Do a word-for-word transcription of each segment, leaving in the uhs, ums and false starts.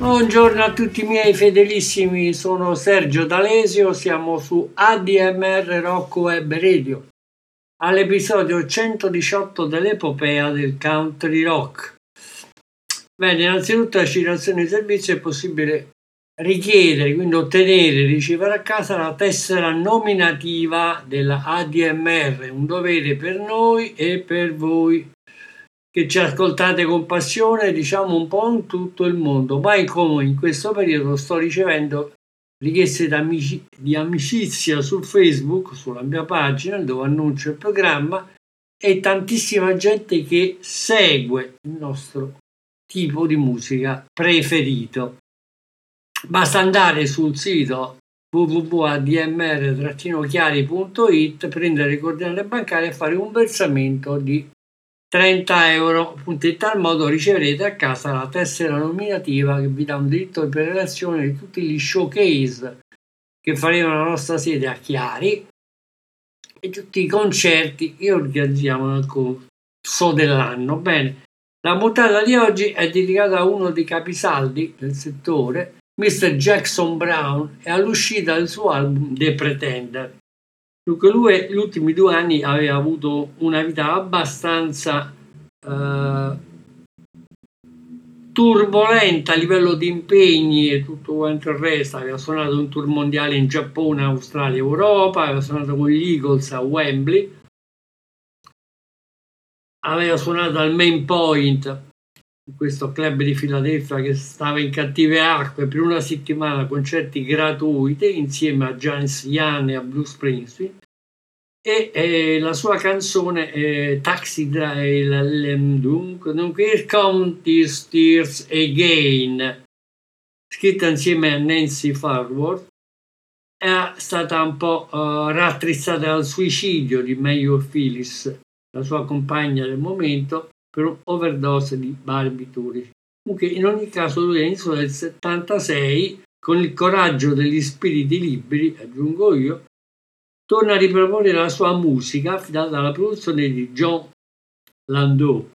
Buongiorno a tutti i miei fedelissimi, sono Sergio D'Alesio, siamo su A D M R Rock Web Radio, all'episodio centodiciotto dell'epopea del country rock. Bene, innanzitutto la citazione di servizio: è possibile richiedere, quindi ottenere, ricevere a casa la tessera nominativa della A D M R, un dovere per noi e per voi che ci ascoltate con passione, diciamo un po' in tutto il mondo. Ma come in questo periodo sto ricevendo richieste d'amici- di amicizia su Facebook, sulla mia pagina dove annuncio il programma, e tantissima gente che segue il nostro tipo di musica preferito. Basta andare sul sito w w w punto a d m r trattino chiari punto i t, prendere le coordinate bancarie e fare un versamento di trenta euro, appunto, in tal modo riceverete a casa la tessera nominativa che vi dà un diritto di prelazione di tutti gli showcase che faremo alla nostra sede a Chiari e tutti i concerti che organizziamo nel corso dell'anno. Bene, la puntata di oggi è dedicata a uno dei capisaldi del settore, mister Jackson Browne, e all'uscita del suo album The Pretender. Dunque lui gli ultimi due anni aveva avuto una vita abbastanza eh, turbolenta a livello di impegni e tutto quanto il resto. Aveva suonato un tour mondiale in Giappone, Australia, Europa, aveva suonato con gli Eagles a Wembley, aveva suonato al Main Point, questo club di Filadelfia che stava in cattive acque, per una settimana concerti gratuiti insieme a Janis Ian e a Buffalo Springfield, e eh, la sua canzone eh, Taxi Driver, dunque, dunque Here Come These Tears Again, scritta insieme a Nancy Farnsworth, è stata un po' eh, rattrizzata dal suicidio di Major Phillips, la sua compagna del momento, per overdose di barbiturici. Comunque, in ogni caso, lui all'inizio del settantasei, con il coraggio degli spiriti liberi, aggiungo io, torna a riproporre la sua musica affidata alla produzione di John Landau,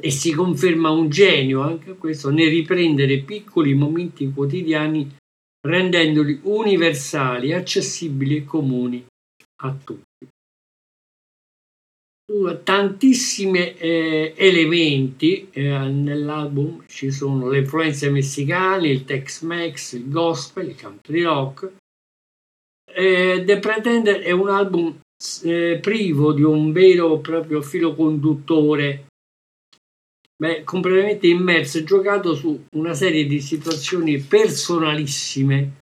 e si conferma un genio anche questo nel riprendere piccoli momenti quotidiani rendendoli universali, accessibili e comuni a tutti. Tantissimi eh, elementi eh, nell'album, ci sono le influenze messicane, il Tex-Mex, il gospel, il country rock. Eh, The Pretender è un album eh, privo di un vero e proprio filo conduttore, beh, completamente immerso e giocato su una serie di situazioni personalissime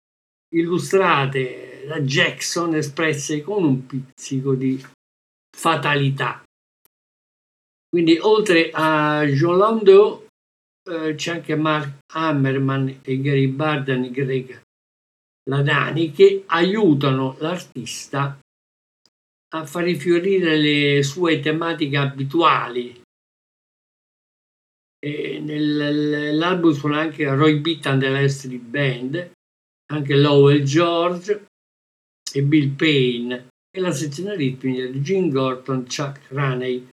illustrate da Jackson, espresse con un pizzico di fatalità. Quindi oltre a John Landau eh, c'è anche Mark Hammerman e Gary Barden e Greg Ladani che aiutano l'artista a far rifiorire le sue tematiche abituali. E nell'album suona anche Roy Bittan della E Street Band, anche Lowell George e Bill Payne, e la sezione ritmica di Jim Gordon, Chuck Raney.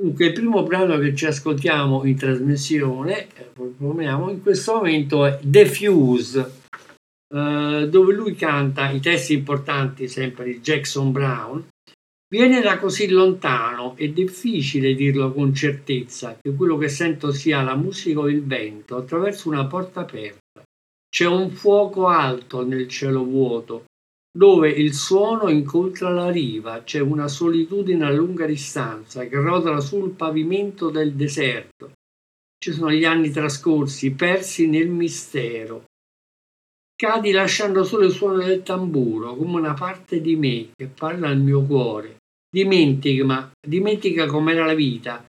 Dunque il primo brano che ci ascoltiamo in trasmissione, proponiamo in questo momento, è The Fuse, eh, dove lui canta i testi importanti sempre di Jackson Browne. Viene da così lontano, è difficile dirlo con certezza, che quello che sento sia la musica o il vento attraverso una porta aperta. C'è un fuoco alto nel cielo vuoto, dove il suono incontra la riva, c'è una solitudine a lunga distanza che rotola sul pavimento del deserto. Ci sono gli anni trascorsi, persi nel mistero. Cadi lasciando solo il suono del tamburo, come una parte di me che parla al mio cuore. Dimentica, ma dimentica com'era la vita.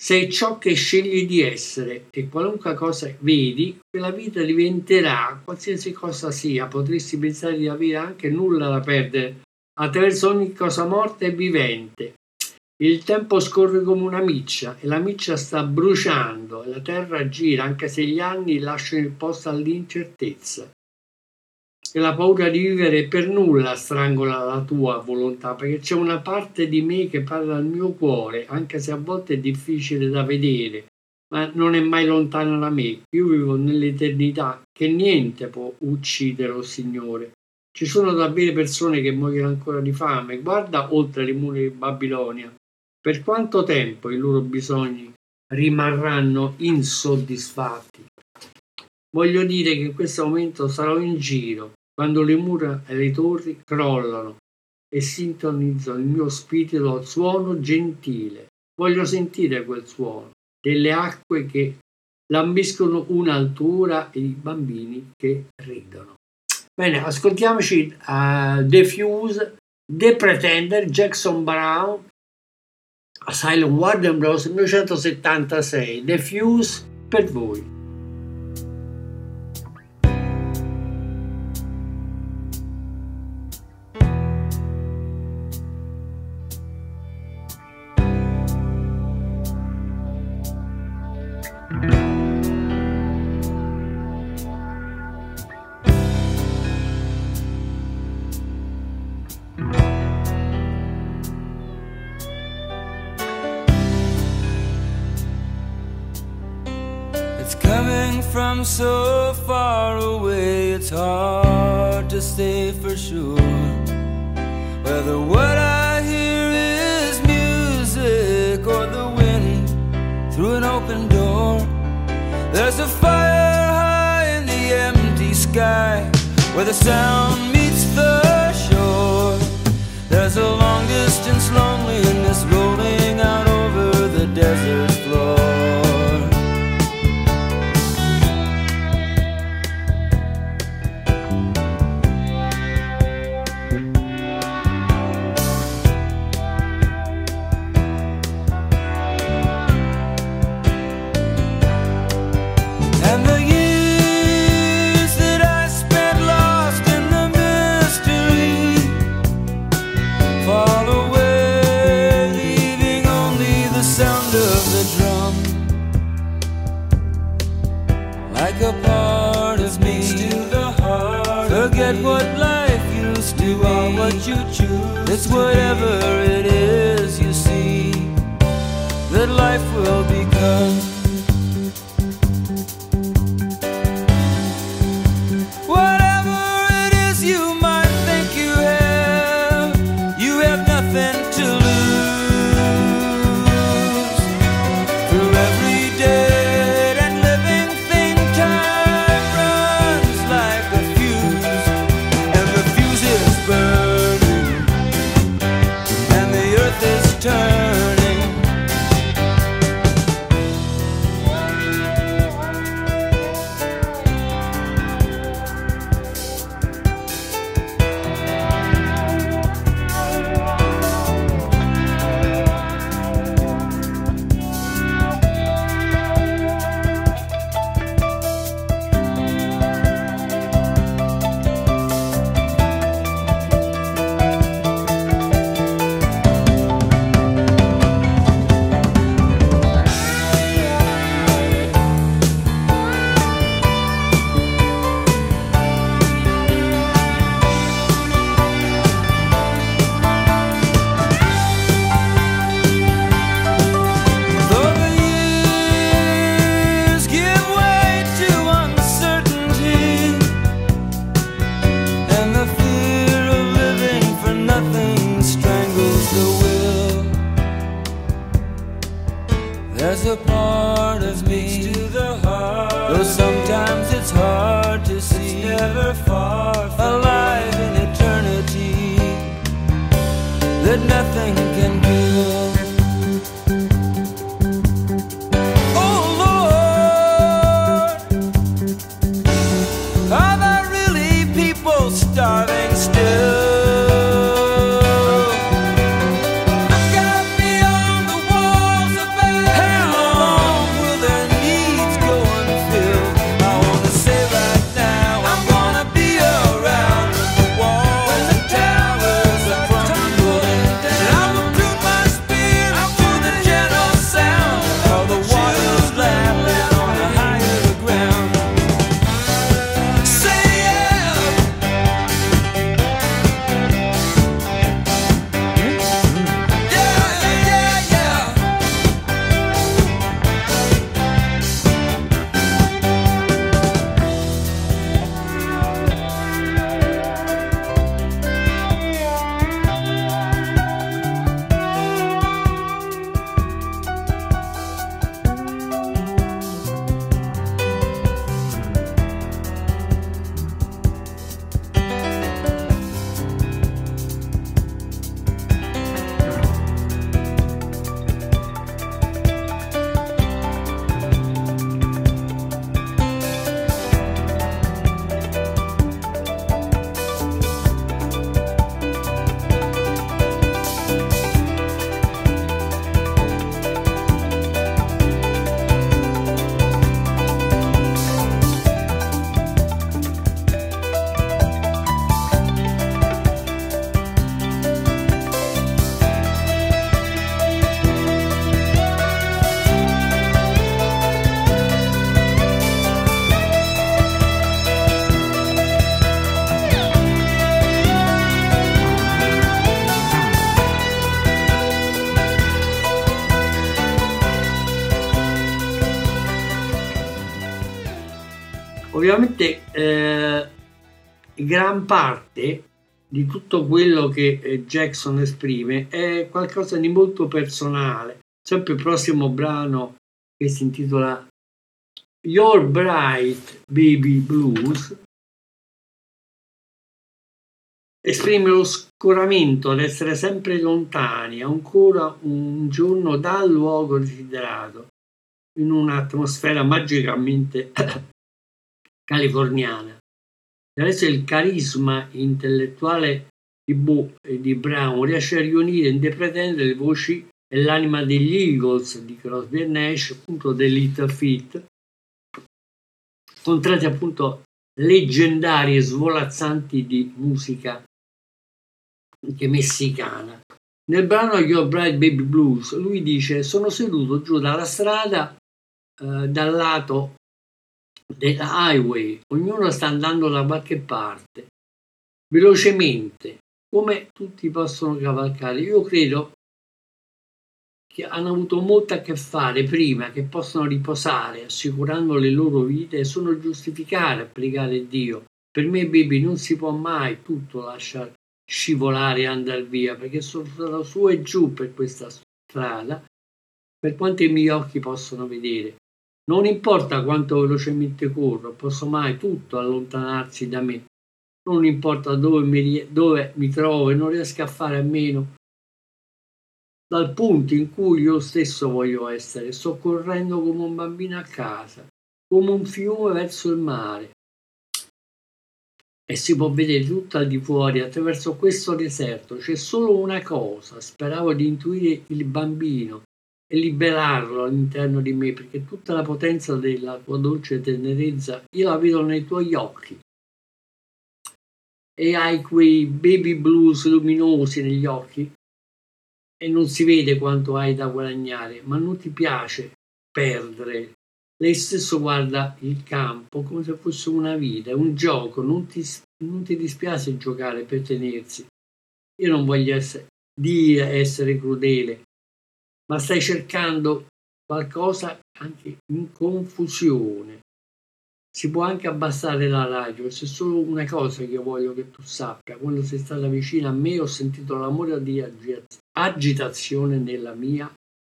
Sei ciò che scegli di essere e qualunque cosa vedi, quella vita diventerà, qualsiasi cosa sia, potresti pensare di avere anche nulla da perdere, attraverso ogni cosa morta e vivente. Il tempo scorre come una miccia e la miccia sta bruciando e la terra gira anche se gli anni lasciano il posto all'incertezza. E la paura di vivere per nulla strangola la tua volontà, perché c'è una parte di me che parla al mio cuore, anche se a volte è difficile da vedere, ma non è mai lontana da me. Io vivo nell'eternità che niente può uccidere, o Signore. Ci sono davvero persone che muoiono ancora di fame. Guarda oltre le mura di Babilonia. Per quanto tempo i loro bisogni rimarranno insoddisfatti? Voglio dire che in questo momento sarò in giro, quando le mura e le torri crollano e sintonizzano il mio spirito al suono gentile. Voglio sentire quel suono delle acque che lambiscono un'altura e i bambini che ridono. Bene, ascoltiamoci uh, The Fuse, The Pretender, Jackson Browne, Asylum, Warden Bros. millenovecentosettantasei, The Fuse per voi. From so far away, it's hard to say for sure whether what I hear is music or the wind through an open door. There's a fire high in the empty sky where the sound meets the shore. There's a long distance loneliness rolling out over the desert floor. You choose, it's whatever it is you see that life will become. Whatever it is you might think you have, you have nothing to lose. Through every dead and living thing, time runs like a fuse, and the fuse is burned. Turning there's a part of me to the heart, though sometimes it's hard to see. It's never far from alive in eternity that nothing can do. Ovviamente eh, gran parte di tutto quello che eh, Jackson esprime è qualcosa di molto personale. Sempre il prossimo brano, che si intitola Your Bright Baby Blues, esprime lo scoramento ad essere sempre lontani, ancora un giorno dal luogo desiderato, in un'atmosfera magicamente californiana. Adesso il carisma intellettuale di Bo e di Brown riesce a riunire in The Pretender le voci e l'anima degli Eagles, di Crosby e Nash, appunto dei Little Feat, con tratti appunto leggendari e svolazzanti di musica messicana. Nel brano Your Bright Baby Blues lui dice: sono seduto giù dalla strada, eh, dal lato della highway, ognuno sta andando da qualche parte, velocemente, come tutti possono cavalcare. Io credo che hanno avuto molto a che fare prima, che possono riposare, assicurando le loro vite, e sono giustificati a pregare Dio. Per me, baby, non si può mai tutto lasciar scivolare e andare via, perché sono stato su e giù per questa strada, per quanto i miei occhi possono vedere. Non importa quanto velocemente corro, posso mai tutto allontanarsi da me. Non importa dove mi, dove mi trovo, e non riesco a fare a meno dal punto in cui io stesso voglio essere. Sto correndo come un bambino a casa, come un fiume verso il mare. E si può vedere tutto al di fuori, attraverso questo deserto. C'è solo una cosa, speravo di intuire il bambino e liberarlo all'interno di me, perché tutta la potenza della tua dolce tenerezza io la vedo nei tuoi occhi, e hai quei baby blues luminosi negli occhi e non si vede quanto hai da guadagnare, ma non ti piace perdere. Lei stesso guarda il campo come se fosse una vita, un gioco, non ti, non ti dispiace giocare per tenersi. Io non voglio essere, dire essere crudele, ma stai cercando qualcosa anche in confusione. Si può anche abbassare la radio. C'è solo una cosa che io voglio che tu sappia: quando sei stata vicina a me ho sentito l'amore di agitazione nella mia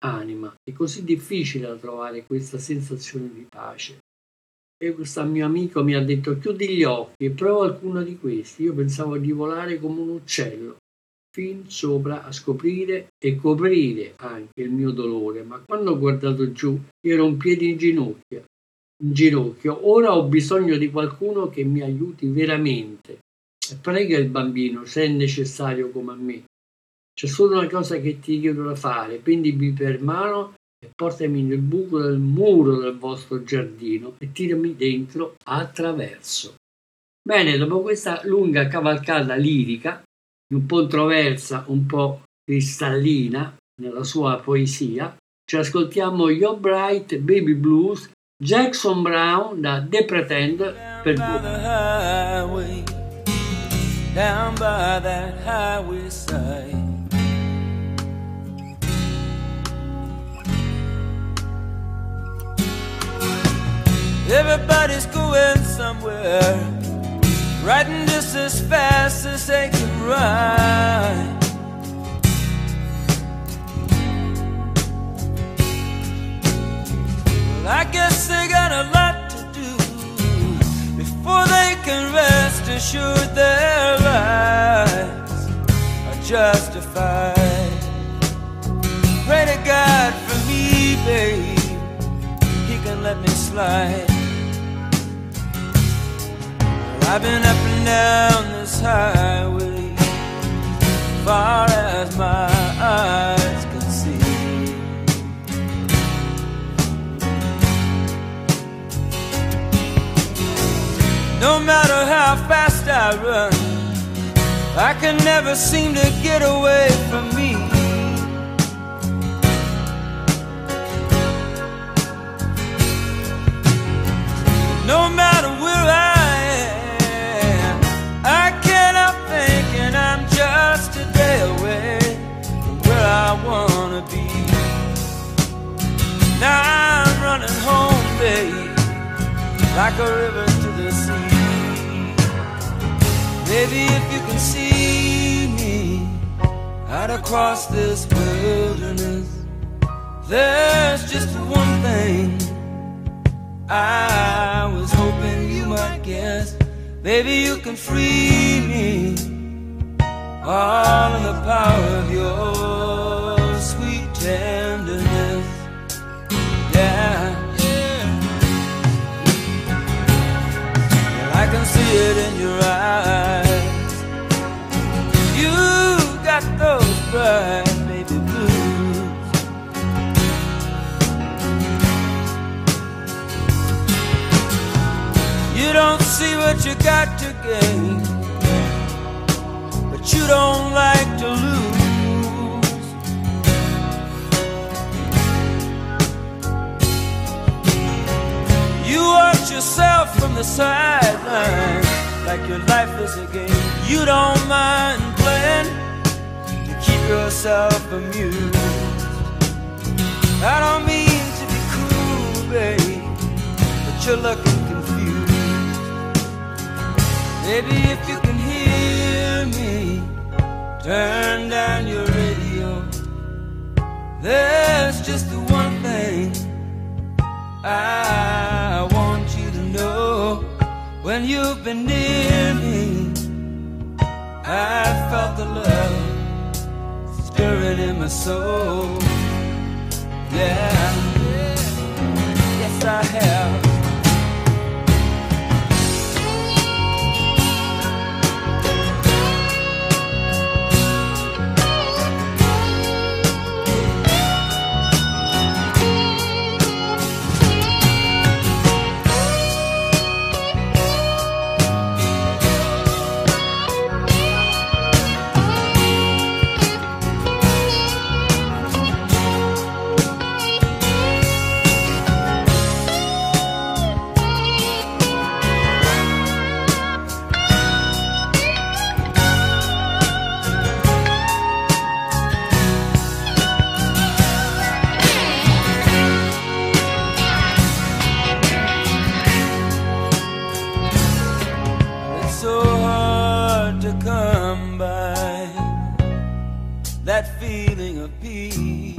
anima. È così difficile da trovare questa sensazione di pace. E questo mio amico mi ha detto: chiudi gli occhi e prova alcuno di questi. Io pensavo di volare come un uccello fin sopra, a scoprire e coprire anche il mio dolore, ma quando ho guardato giù ero un piede in ginocchio. In ginocchio. Ora ho bisogno di qualcuno che mi aiuti veramente. Prega il bambino, se è necessario, come a me. C'è solo una cosa che ti chiedo da fare: prendimi per mano e portami nel buco del muro del vostro giardino e tirami dentro attraverso. Bene, dopo questa lunga cavalcata lirica, un po' introversa, un po' cristallina nella sua poesia, ci ascoltiamo Your Bright Baby Blues, Jackson Browne da The Pretender per voi. Down by that highway side, everybody's going somewhere, riding just as fast as they can ride. Well, I guess they got a lot to do before they can rest assured their lives are justified. Pray to God for me, babe, He can let me slide. I've been up and down this highway, far as my eyes can see. No matter how fast I run, I can never seem to get away from me. No matter where I I wanna be. Now I'm running home, babe, like a river to the sea. Baby, if you can see me out across this wilderness, there's just one thing I was hoping you might guess. Baby, you can free me, all in the power of your tenderness, yeah. yeah Well, I can see it in your eyes. You got those bright baby blues. You don't see what you got to gain, but you don't like to lose. You watch yourself from the sidelines like your life is a game. You don't mind playing to keep yourself amused. I don't mean to be cruel, babe, but you're looking confused. Baby, if you can hear me, turn down your radio. There's just the one thing I want you to know. When you've been near me, I felt the love stirring in my soul. Yeah, yes I have. That feeling of peace.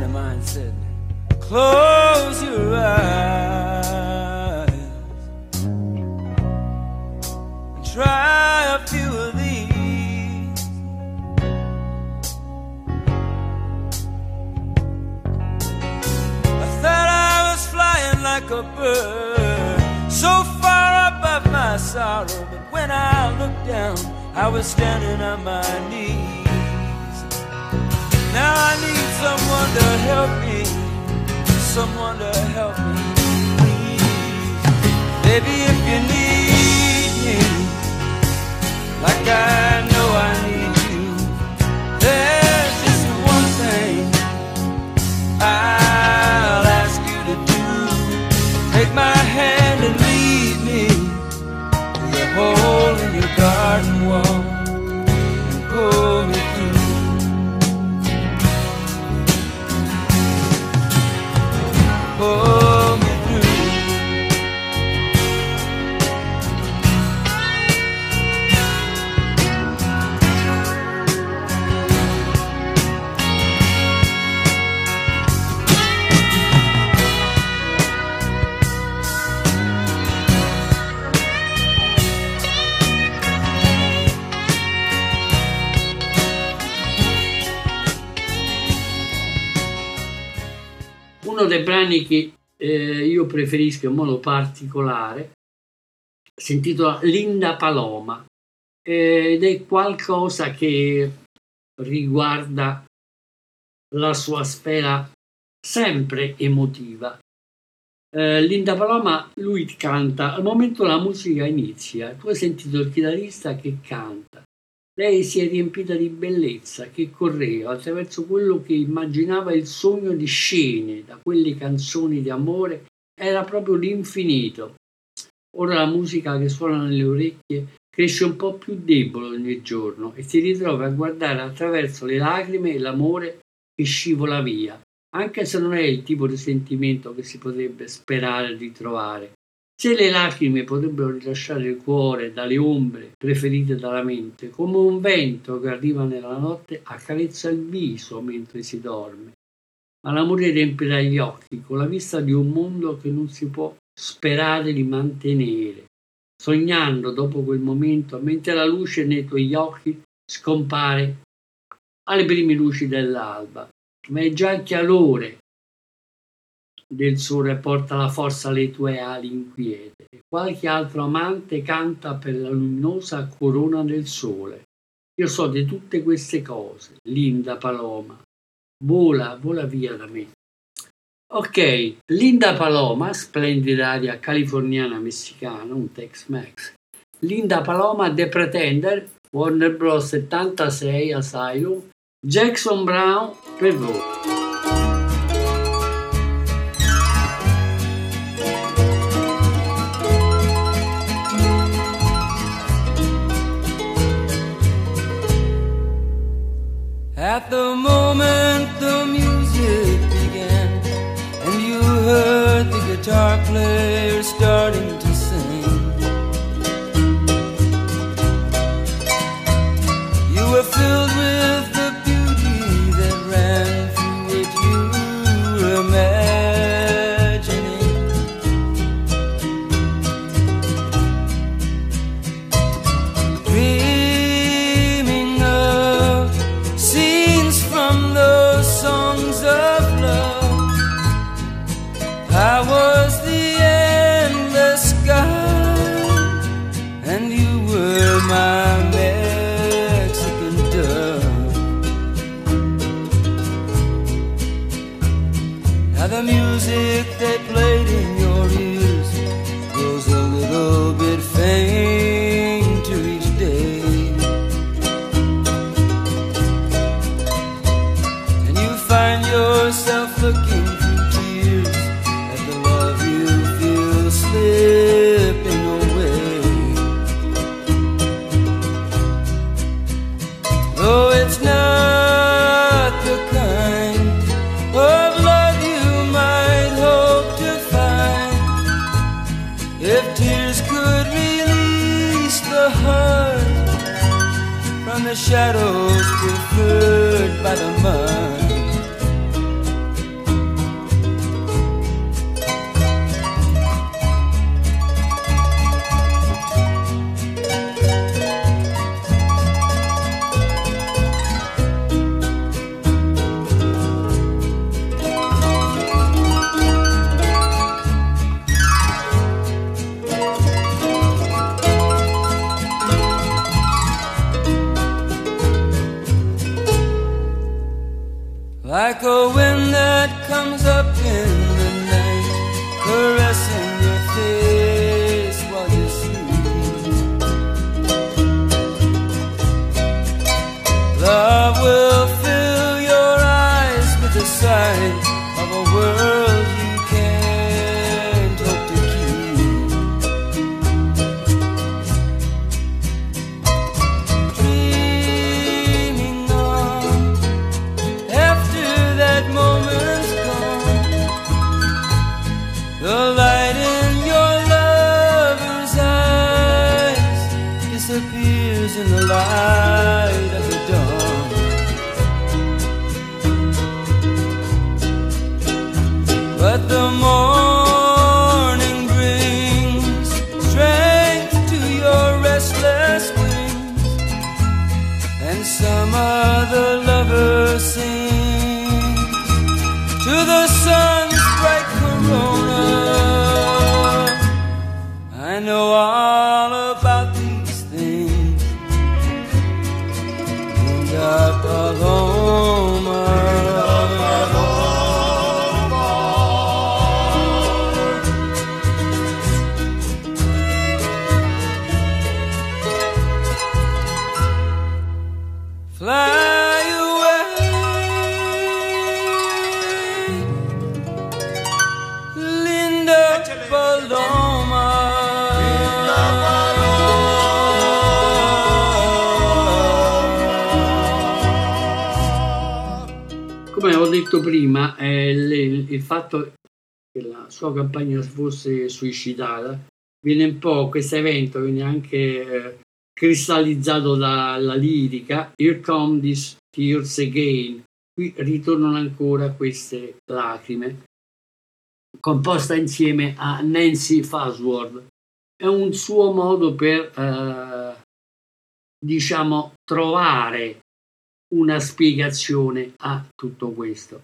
mind of mine said, close your eyes and try a few of these. I thought I was flying like a bird, so far above my sorrow, but when I looked down, I was standing on my knees. Now I need someone to help me, someone to help me, please. Baby, if you need me, like I know I need you, there's just one thing I'll ask you to do. Take my hand and lead me to the hole in your garden wall and pull me through. Pull me through. Uno dei brani che eh, io preferisco in modo particolare si intitola Linda Paloma eh, ed è qualcosa che riguarda la sua sfera sempre emotiva. Eh, Linda Paloma, lui canta, al momento la musica inizia, tu hai sentito il chitarrista che canta, lei si è riempita di bellezza che correva attraverso quello che immaginava il sogno di scene da quelle canzoni di amore, era proprio l'infinito. Ora la musica che suona nelle orecchie cresce un po' più debole ogni giorno e si ritrova a guardare attraverso le lacrime e l'amore che scivola via, anche se non è il tipo di sentimento che si potrebbe sperare di trovare. Se le lacrime potrebbero rilasciare il cuore dalle ombre preferite dalla mente, come un vento che arriva nella notte accarezza il viso mentre si dorme, ma l'amore riempirà gli occhi con la vista di un mondo che non si può sperare di mantenere, sognando dopo quel momento mentre la luce nei tuoi occhi scompare alle prime luci dell'alba, ma è già il chiarore del sole porta la forza alle tue ali inquiete. Qualche altro amante canta per la luminosa corona del sole. Io so di tutte queste cose, Linda Paloma. Vola, vola via da me. Ok, Linda Paloma, splendida aria californiana messicana, un Tex-Mex. Linda Paloma, The Pretender, Warner Bros. settantasei, Asylum, Jackson Browne, per voi. At the moment the music began and you heard the guitar player starting to sing, you were filled with the beauty that ran through what you were imagining, dreaming of from those songs of love. I was the endless sky and you were my Mexican dove. Now the music they played in your ears grows a little bit faint. Looking through tears at the love you feel slipping away. Though it's not the kind of love you might hope to find, if tears could release the heart from the shadows preferred by the mind. like a wind that comes up in the night, caressing your face while you sleep. Love will fill your eyes with the sight of a world you can't hope to keep. Dreaming on after that moment's gone, the light in your lover's eyes disappears in the light of the dawn. But the morning brings strength to your restless wings, and some other lover sings to the sun's bright corona. I know all about these things, Linda Paloma. Detto prima, eh, le, il fatto che la sua compagna fosse suicidata viene un po', questo evento viene anche eh, cristallizzato dalla lirica Here Come These Tears Again, qui ritornano ancora queste lacrime, composta insieme a Nancy Farnsworth. È un suo modo per eh, diciamo trovare una spiegazione a tutto questo.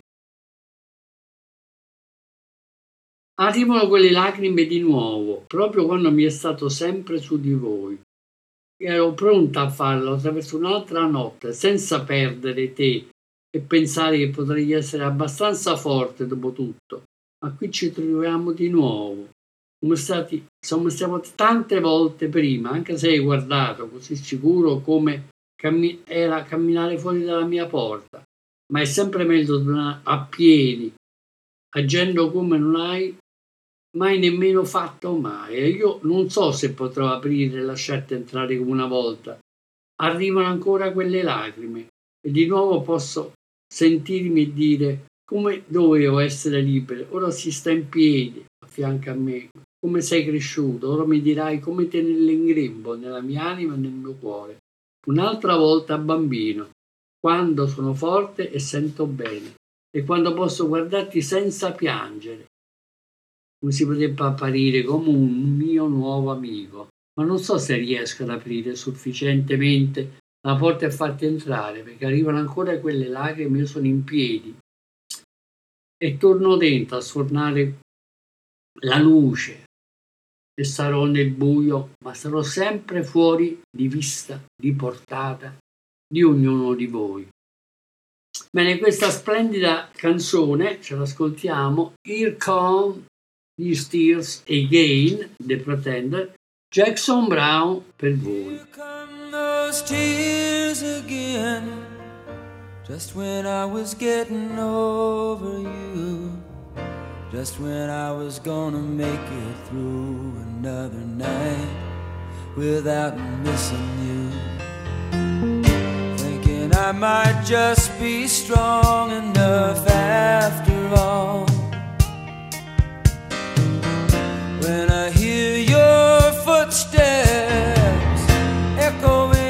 Arrivano quelle lacrime di nuovo, proprio quando mi è stato sempre su di voi. Ero pronta a farlo attraverso un'altra notte, senza perdere te e pensare che potrei essere abbastanza forte dopo tutto. Ma qui ci troviamo di nuovo. Siamo stati, siamo stati tante volte prima, anche se hai guardato così sicuro come era camminare fuori dalla mia porta, ma è sempre meglio a piedi, agendo come non hai mai nemmeno fatto mai. E io non so se potrò aprire e lasciarti entrare come una volta. Arrivano ancora quelle lacrime e di nuovo posso sentirmi e dire come dovevo essere libero. Ora si sta in piedi a fianco a me, come sei cresciuto, ora mi dirai come tenerle in grembo nella mia anima e nel mio cuore. Un'altra volta bambino, quando sono forte e sento bene, e quando posso guardarti senza piangere. Mi si potrebbe apparire come un mio nuovo amico, ma non so se riesco ad aprire sufficientemente la porta e farti entrare, perché arrivano ancora quelle lacrime. Io sono in piedi e torno dentro a sfornare la luce. E sarò nel buio, ma sarò sempre fuori di vista, di portata di ognuno di voi. Bene, questa splendida canzone ce l'ascoltiamo. Here Come These Tears Again, The Pretender, Jackson Browne per voi. Here come those tears again, just when I was getting over you, just when I was gonna make it through another night without missing you, thinking I might just be strong enough after all. When I hear your footsteps echoing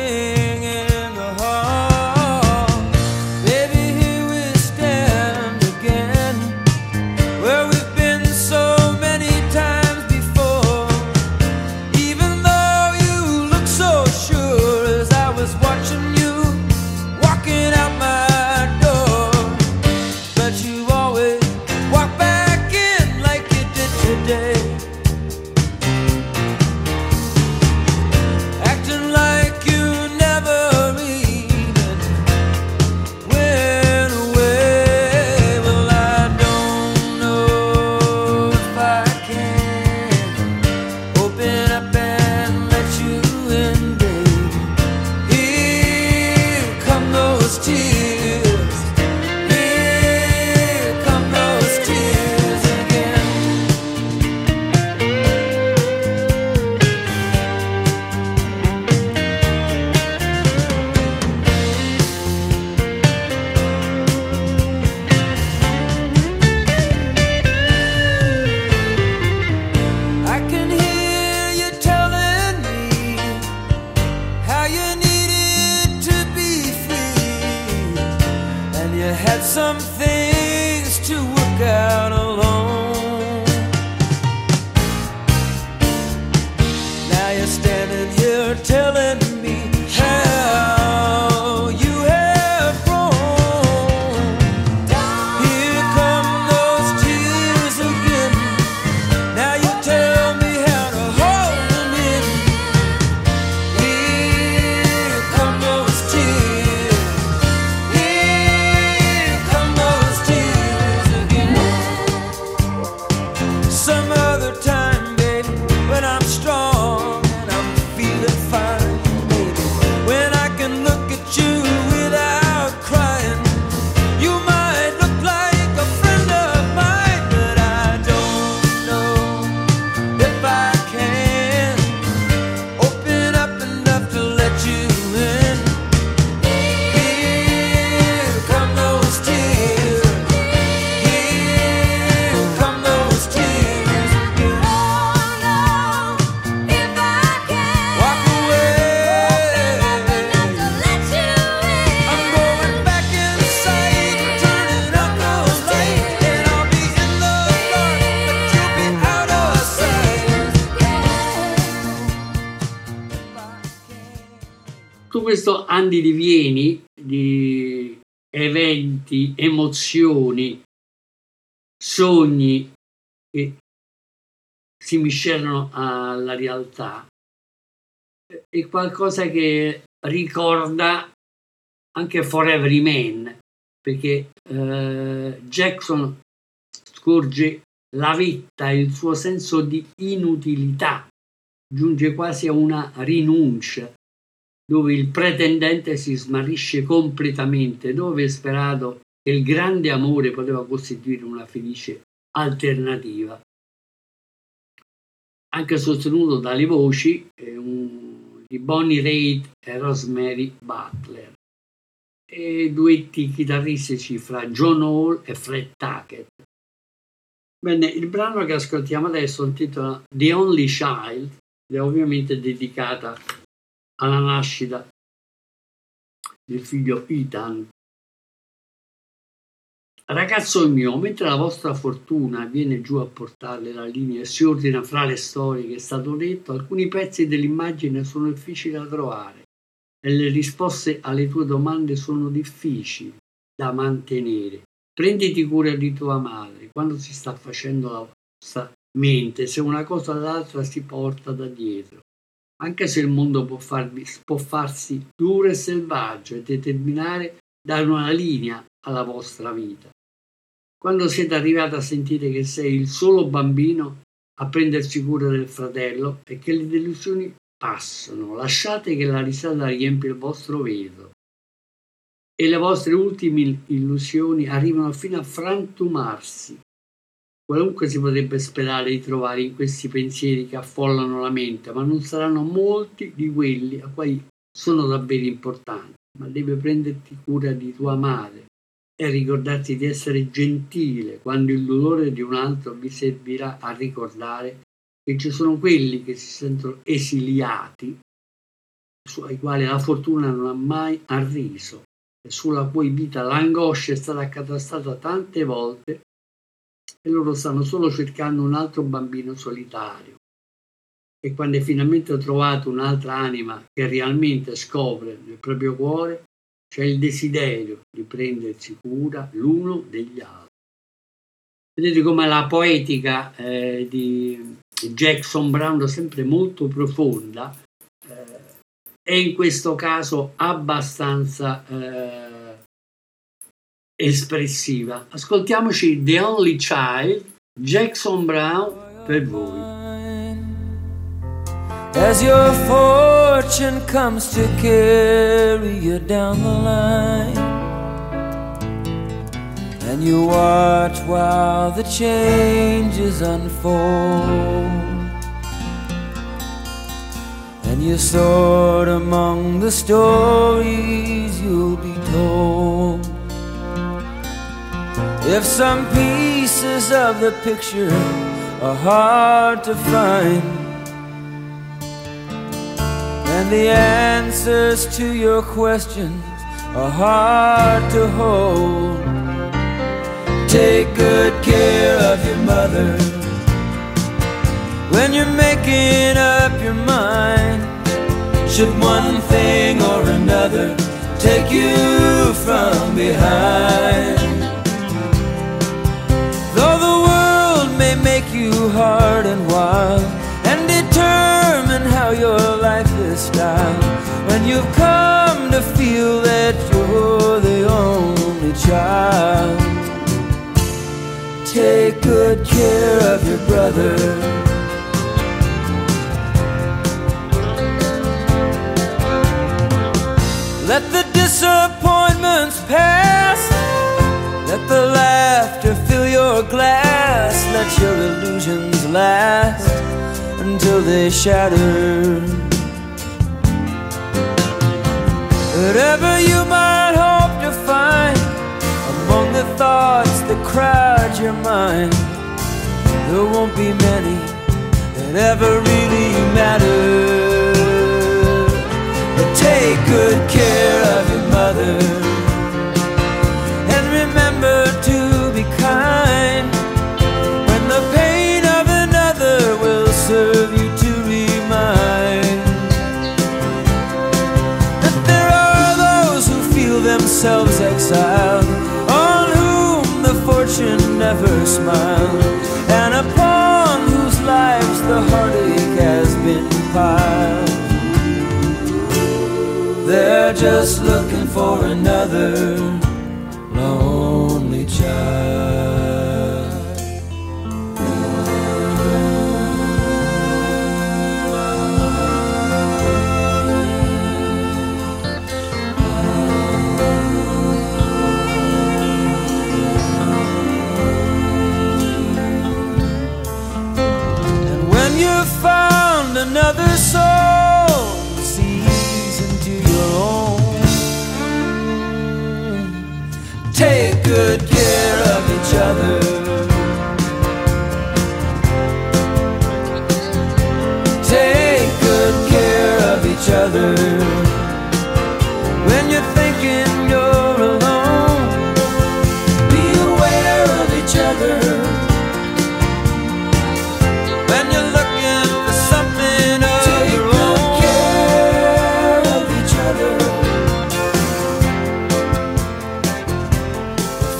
out my door, but you always those tears. Here come those tears again. I can hear you telling me how you need had some things to work out alone. Now you're standing here telling me how you have grown. Here come those tears again. Now you tell me how to hold them in. Here come those tears. Here some other time, baby, when I'm strong and I'm feeling fine, baby, when I can look at you without crying, you might look like a friend of mine, but I don't know if I can open up enough to let you in. Here come those tears. Here come those tears. Walk away. I'm going back inside, turning up those lights, and I'll be in the dark, but you'll be out of sight. Tutto questo andidivieni di eventi, emozioni, sogni che si miscelano alla realtà è qualcosa che ricorda anche Forever Man, perché eh, Jackson scorge la vetta e il suo senso di inutilità giunge quasi a una rinuncia, dove il pretendente si smarrisce completamente, dove sperato che il grande amore poteva costituire una felice alternativa. Anche sostenuto dalle voci eh, un- di Bonnie Raitt e Rosemary Butler, e duetti chitarristici fra John Hall e Fred Tuckett. Bene, il brano che ascoltiamo adesso intitola The Only Child ed è ovviamente dedicata alla nascita del figlio Ethan. Ragazzo mio, mentre la vostra fortuna viene giù a portarle la linea e si ordina fra le storie che è stato detto, alcuni pezzi dell'immagine sono difficili da trovare e le risposte alle tue domande sono difficili da mantenere. Prenditi cura di tua madre quando si sta facendo la vostra mente, se una cosa all'altra si porta da dietro. Anche se il mondo può, farvi, può farsi duro e selvaggio e determinare, dare una linea alla vostra vita. Quando siete arrivati a sentire che sei il solo bambino a prendersi cura del fratello e che le delusioni passano, lasciate che la risata riempie il vostro vetro e le vostre ultime illusioni arrivano fino a frantumarsi. Qualunque si potrebbe sperare di trovare in questi pensieri che affollano la mente, ma non saranno molti di quelli a cui sono davvero importanti, ma devi prenderti cura di tua madre e ricordarti di essere gentile quando il dolore di un altro vi servirà a ricordare che ci sono quelli che si sentono esiliati, ai quali la fortuna non ha mai arriso e sulla cui vita l'angoscia è stata accatastata tante volte e loro stanno solo cercando un altro bambino solitario. E quando hai finalmente trovato un'altra anima che realmente scopre nel proprio cuore, c'è il desiderio di prendersi cura l'uno degli altri. Vedete come la poetica eh, di Jackson Browne è sempre molto profonda eh, e in questo caso abbastanza eh, espressiva. Ascoltiamoci The Only Child, Jackson Browne, per voi. as your fortune comes to carry you down the line, and you watch while the changes unfold, and you soar among the stories you'll be told. If some pieces of the picture are hard to find, and the answers to your questions are hard to hold, take good care of your mother when you're making up your mind. Should one thing or another take you from behind, make you hard and wild, and determine how your life is styled, when you've come to feel that you're the only child. Take good care of your brother. Let the disappointments pass, let the laughter fill your glass, let your illusions last until they shatter. Whatever you might hope to find among the thoughts that crowd your mind, there won't be many that ever really matter. But take good care of your mother, to be kind, when the pain of another will serve you to remind that there are those who feel themselves exiled, on whom the fortune never smiled, and upon whose lives the heartache has been piled. They're just looking for another lonely child. And when you've found another soul, sees into your own. Take good care of each other. Take good care of each other. When you're thinking you're alone, be aware of each other. When you're looking for something of take your own,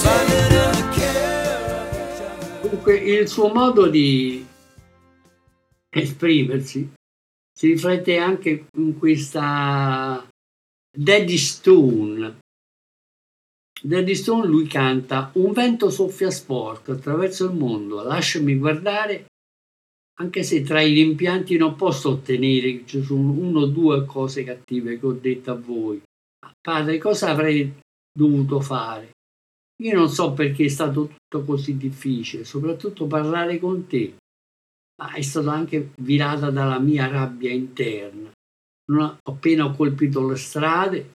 take good care of each other. Il suo modo di esprimersi si riflette anche in questa Daddy Stone. Daddy Stone, lui canta "Un vento soffia sporco attraverso il mondo, lasciami guardare, anche se tra i rimpianti non posso ottenere, ci sono uno o due cose cattive che ho detto a voi. Padre, cosa avrei dovuto fare? Io non so perché è stato tutto così difficile, soprattutto parlare con te, ma è stata anche virata dalla mia rabbia interna. Non appena ho colpito le strade,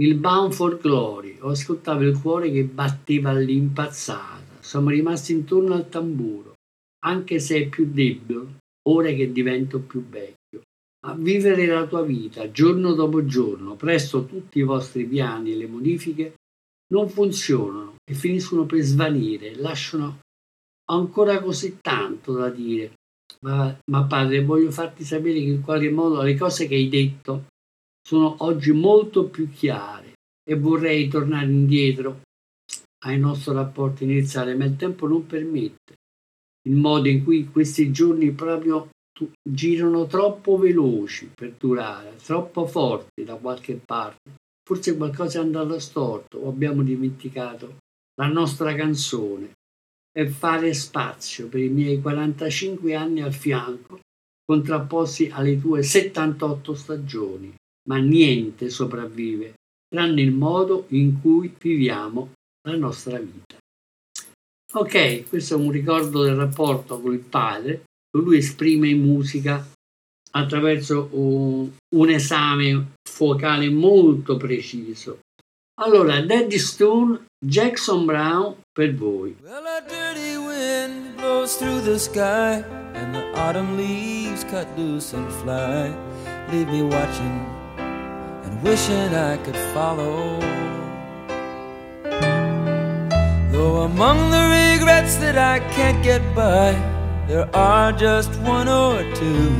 il Bound for Glory, ho ascoltato il cuore che batteva all'impazzata. Siamo rimasti intorno al tamburo, anche se è più debole, ora che divento più vecchio. A vivere la tua vita, giorno dopo giorno, presto tutti i vostri piani e le modifiche non funzionano e finiscono per svanire, lasciano ancora così tanto da dire, ma, ma padre, voglio farti sapere che in qualche modo le cose che hai detto sono oggi molto più chiare e vorrei tornare indietro al nostro rapporto iniziale, ma il tempo non permette, il modo in cui questi giorni proprio tu, girano troppo veloci per durare, troppo forti da qualche parte. Forse qualcosa è andato storto o abbiamo dimenticato la nostra canzone, e fare spazio per i miei quarantacinque anni al fianco contrapposti alle tue settantotto stagioni, ma niente sopravvive, tranne il modo in cui viviamo la nostra vita. Ok, questo è un ricordo del rapporto con il padre, che lui esprime in musica attraverso un, un esame focale molto preciso. Allora, Daddy Stone, Jackson Browne per voi. Well, a dirty wind blows through the sky and the autumn leaves cut loose and fly. Leave me watching and wishing I could follow. Though among the regrets that I can't get by, there are just one or two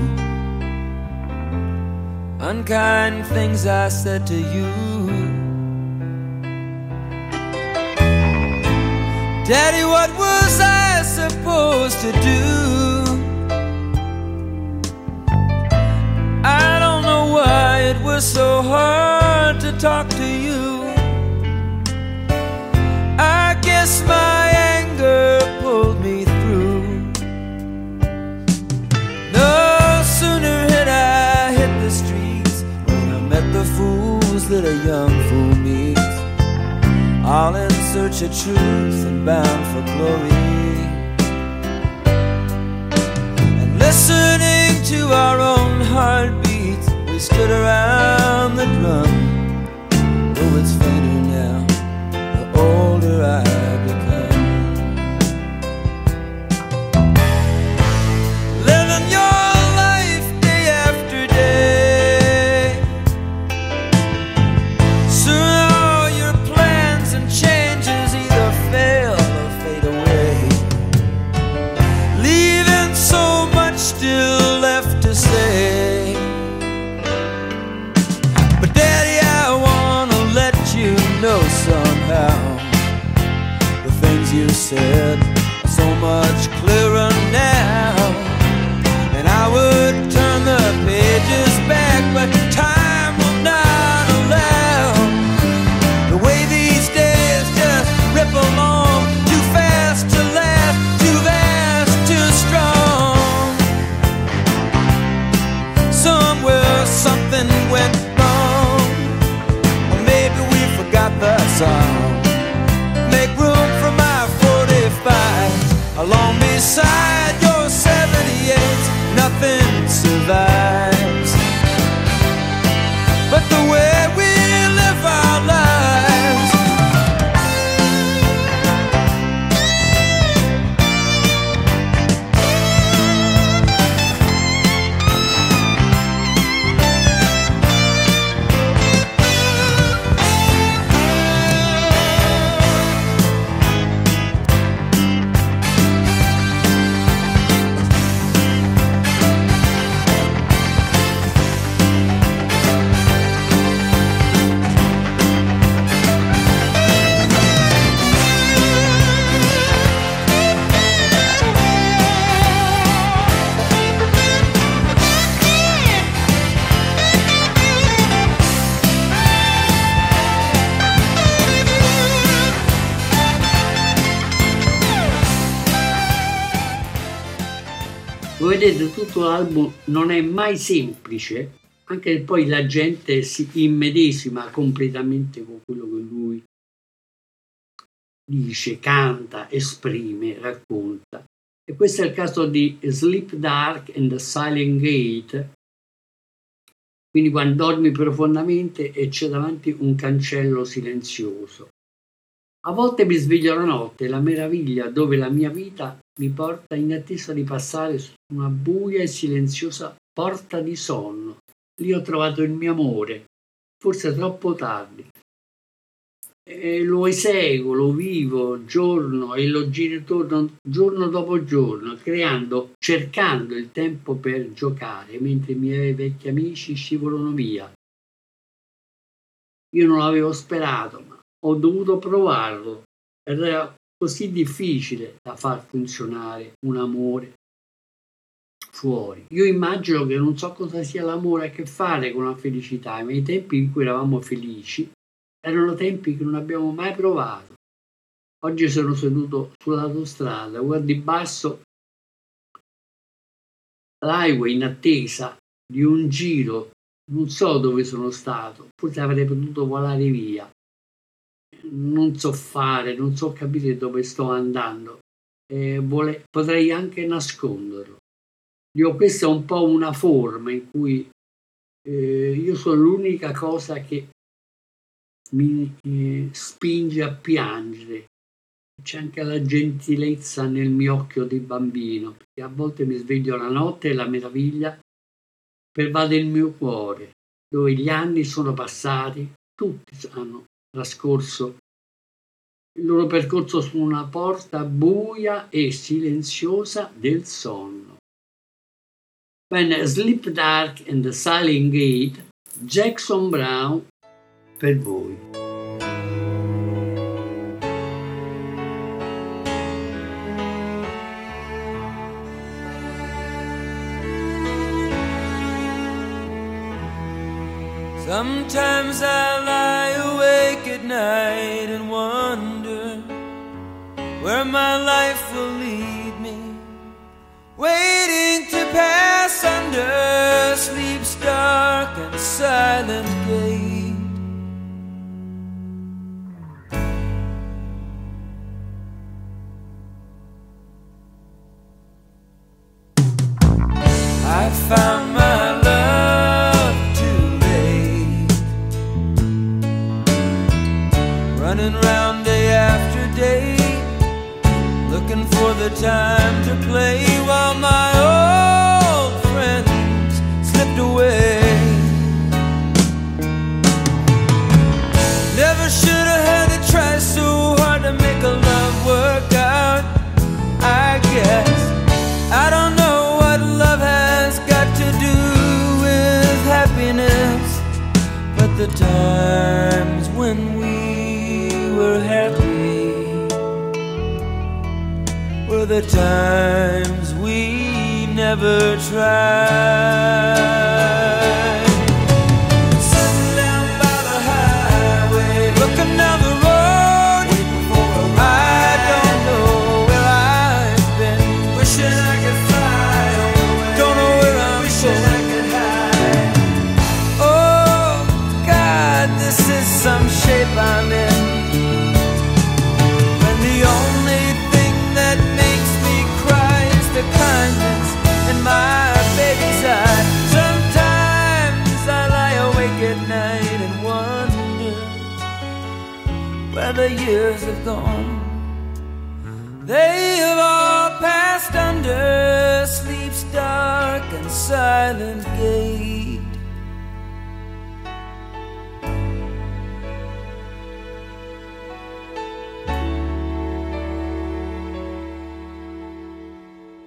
unkind things I said to you. Daddy, what was I supposed to do? I don't know why it was so hard to talk to you. I guess my anger pulled me through. No sooner had I hit the streets when I met the fools that a young fool meets, all in search of truth and bound for glory. And listening to our own heartbeats, we stood around the drum. Though it's fainter now, the older I become. Living your life day after day. Soon still left to say, but Daddy, I wanna let you know somehow the things you said are so much clearer now, and I would turn the pages back, but time will not allow. The way these days just rip along, too fast to last, too vast, too strong. Somewhere something went wrong, or maybe we forgot the song. Make room for my forty-five along beside your seventy-eights. Nothing survives but the way we live our lives. Vedete, tutto l'album non è mai semplice, anche poi la gente si immedesima completamente con quello che lui dice, canta, esprime, racconta. E questo è il caso di Sleep Dark and the Silent Gate, quindi quando dormi profondamente e c'è davanti un cancello silenzioso. A volte mi sveglio la notte, la meraviglia dove la mia vita mi porta in attesa di passare su una buia e silenziosa porta di sonno. Lì ho trovato il mio amore, forse troppo tardi. E lo eseguo, lo vivo giorno e lo giro intorno giorno dopo giorno, creando, cercando il tempo per giocare, mentre i miei vecchi amici scivolano via. Io non l'avevo sperato, ma ho dovuto provarlo. Era così difficile da far funzionare un amore fuori. Io immagino che non so cosa sia l'amore a che fare con la felicità, ma i tempi in cui eravamo felici erano tempi che non abbiamo mai provato. Oggi sono seduto sull'autostrada, guardo in basso l'highway in attesa di un giro, non so dove sono stato, forse avrei potuto volare via. Non so fare, non so capire dove sto andando, eh, vole- potrei anche nasconderlo. Dico, questa è un po' una forma in cui eh, io sono l'unica cosa che mi eh, spinge a piangere. C'è anche la gentilezza nel mio occhio di bambino, perché a volte mi sveglio la notte e la meraviglia pervade il mio cuore, dove gli anni sono passati, tutti hanno trascorso il loro percorso su una porta buia e silenziosa del sonno. Bene, Sleep Dark and the Silent Gate, Jackson Browne, per voi. Sometimes I lie awake at night and wonder where my life will lead me, waiting to pass under sleep's dark and silent gate. I found my love running round day after day, looking for the time to play while my old friends slipped away. Never should have had to try so hard to make a love work out, I guess. I don't know what love has got to do with happiness, but the times when we were happy were the times we never tried. The years have gone, they have all passed under sleep's dark and silent gate.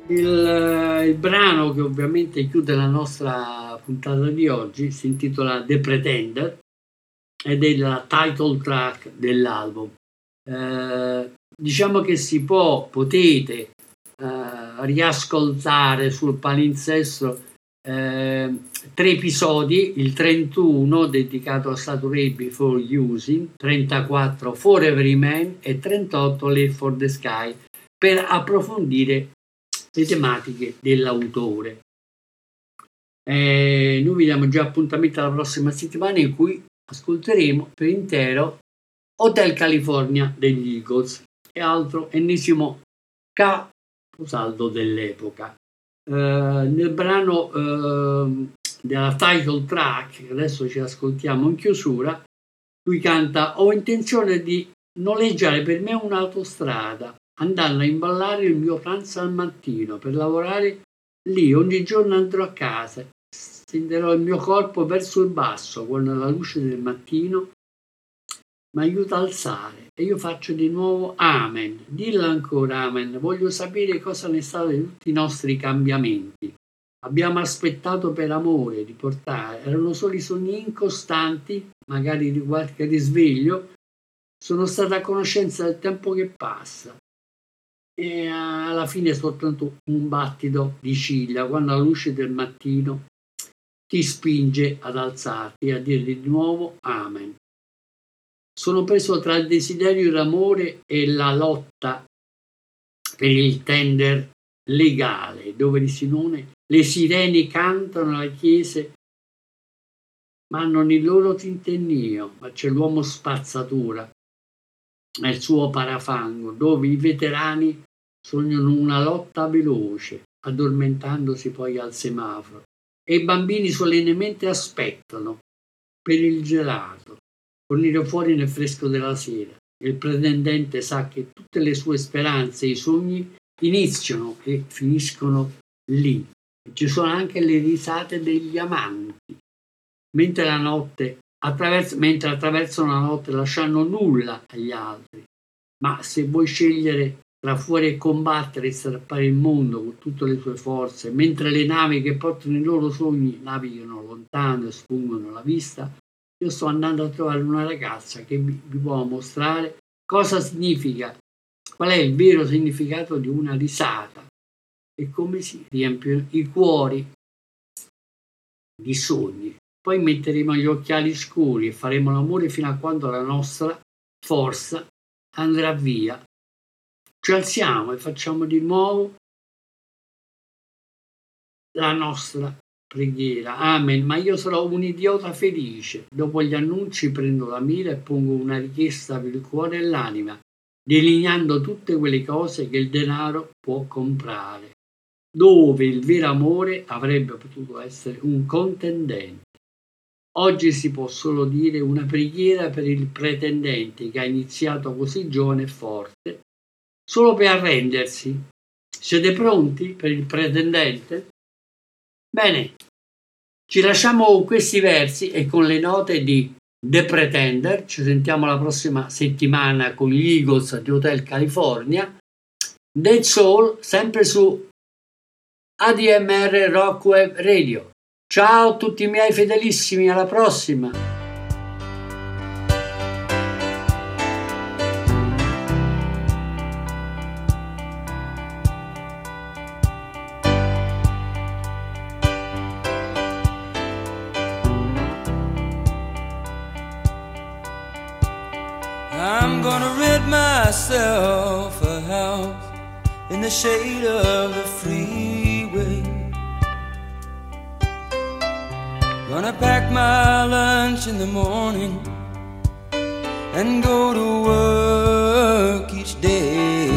Il, il brano che ovviamente chiude la nostra puntata di oggi si intitola The Pretender ed è la title track dell'album. Eh, diciamo che si può, potete eh, riascoltare sul palinsesto eh, tre episodi, il trentuno dedicato a Saturday Before Using, trentaquattro For Every Man e trentotto Late for the Sky, per approfondire le tematiche dell'autore. Eh, noi vi diamo già appuntamento alla prossima settimana in cui ascolteremo per intero Hotel California degli Eagles e altro ennesimo caposaldo dell'epoca. Eh, nel brano eh, della title track, adesso ci ascoltiamo in chiusura, lui canta: ho intenzione di noleggiare per me un'autostrada, andando a imballare il mio pranzo al mattino per lavorare lì. Ogni giorno andrò a casa, stenderò il mio corpo verso il basso quando la luce del mattino mi aiuta a alzare e io faccio di nuovo amen. Dillo ancora amen, voglio sapere cosa ne sa di tutti i nostri cambiamenti. Abbiamo aspettato per amore di portare, erano soli sogni incostanti, magari di qualche risveglio. Sono stata a conoscenza del tempo che passa e alla fine soltanto un battito di ciglia quando la luce del mattino ti spinge ad alzarti e a dire di nuovo amen. Sono preso tra il desiderio e l'amore e la lotta per il tender legale, dove il sinone Le sirene cantano alle chiese, ma non il loro tintennio, ma c'è l'uomo spazzatura nel suo parafango, dove i veterani sognano una lotta veloce, addormentandosi poi al semaforo, e i bambini solennemente aspettano per il gelato, fornire fuori nel fresco della sera. Il pretendente sa che tutte le sue speranze e i sogni iniziano e finiscono lì. Ci sono anche le risate degli amanti, mentre la notte attraverso, mentre attraversano la notte lasciando nulla agli altri. Ma se vuoi scegliere tra fuori e combattere e strappare il mondo con tutte le tue forze, mentre le navi che portano i loro sogni navigano lontano e sfungono la vista, io sto andando a trovare una ragazza che vi può mostrare cosa significa, qual è il vero significato di una risata e come si riempiono i cuori di sogni. Poi metteremo gli occhiali scuri e faremo l'amore fino a quando la nostra forza andrà via. Ci alziamo e facciamo di nuovo la nostra preghiera. Amen. Ma io sarò un idiota felice. Dopo gli annunci prendo la mira e pongo una richiesta per il cuore e l'anima, delineando tutte quelle cose che il denaro può comprare, dove il vero amore avrebbe potuto essere un contendente. Oggi si può solo dire una preghiera per il pretendente che ha iniziato così giovane e forte, solo per arrendersi. Siete pronti per il pretendente? Bene, ci lasciamo con questi versi e con le note di The Pretender. Ci sentiamo la prossima settimana con gli Eagles di Hotel California. Dead Soul, sempre su A D M R Rock Web Radio. Ciao a tutti i miei fedelissimi, alla prossima! Myself a house in the shade of the freeway. Gonna pack my lunch in the morning and go to work each day.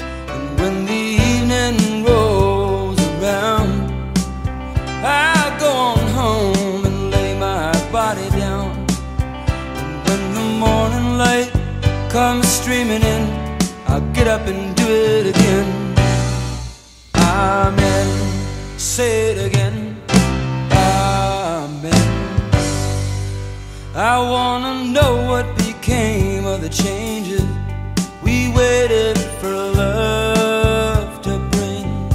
And when the evening rolls around, I'll go on home and lay my body down. And when the morning light come streaming in, I'll get up and do it again. Amen. Say it again. Amen. I wanna know what became of the changes we waited for love to bring.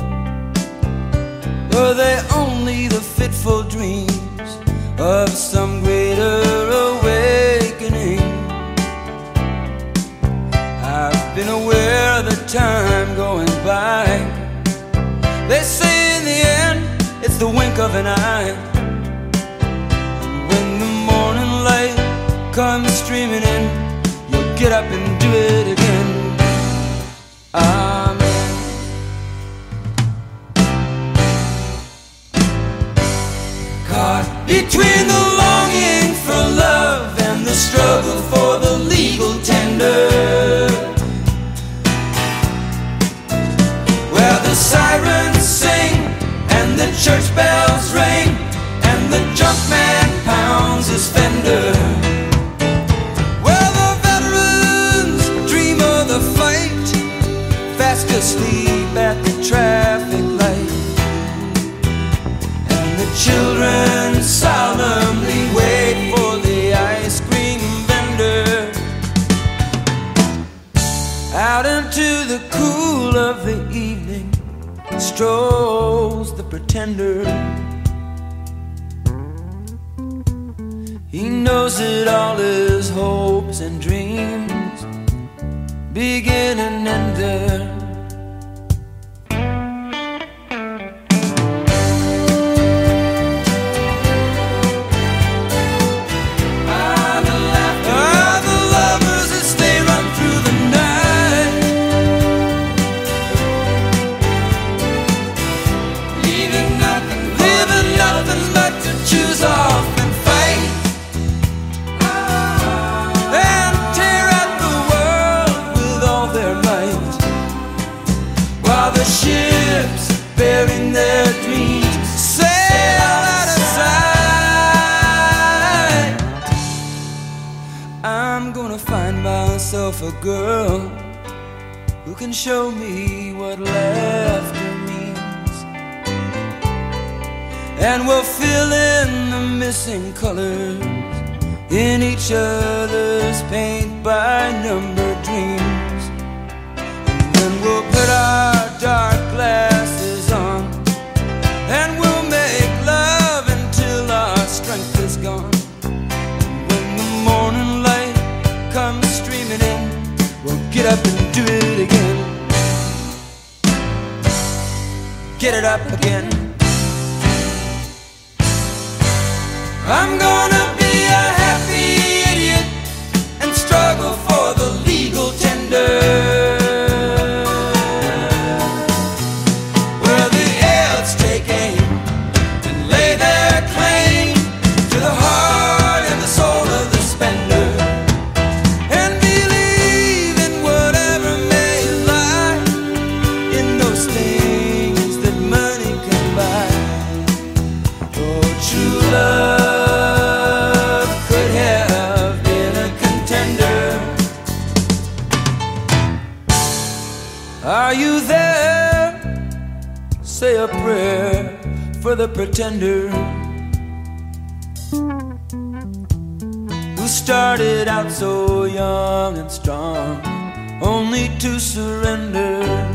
Were they only the fitful dreams of some greater awakening? Been aware of the time going by. They say in the end it's the wink of an eye. And when the morning light comes streaming in, you'll get up and do it again. Amen. Caught between the longing for love and the struggle for the legal tender. The sirens sing and the church bells ring and the junk man pounds his fender. Well, the veterans dream of the fight, fast asleep at the traffic light. And the children solemnly wait for the ice cream vendor. Out into the cool of the evening strolls the pretender. He knows that all his hopes and dreams begin and end there. I'm gonna find myself a girl who can show me what laughter means, and we'll fill in the missing colors in each other's paint by number dreams. And then we'll put our dark glasses on, and we'll make love until our strength is gone. And when the morning light comes streaming in, we'll get up and do it again. Get it up again. I'm gonna be a happy idiot and struggle for the legal tender. For the pretender who started out so young and strong, only to surrender.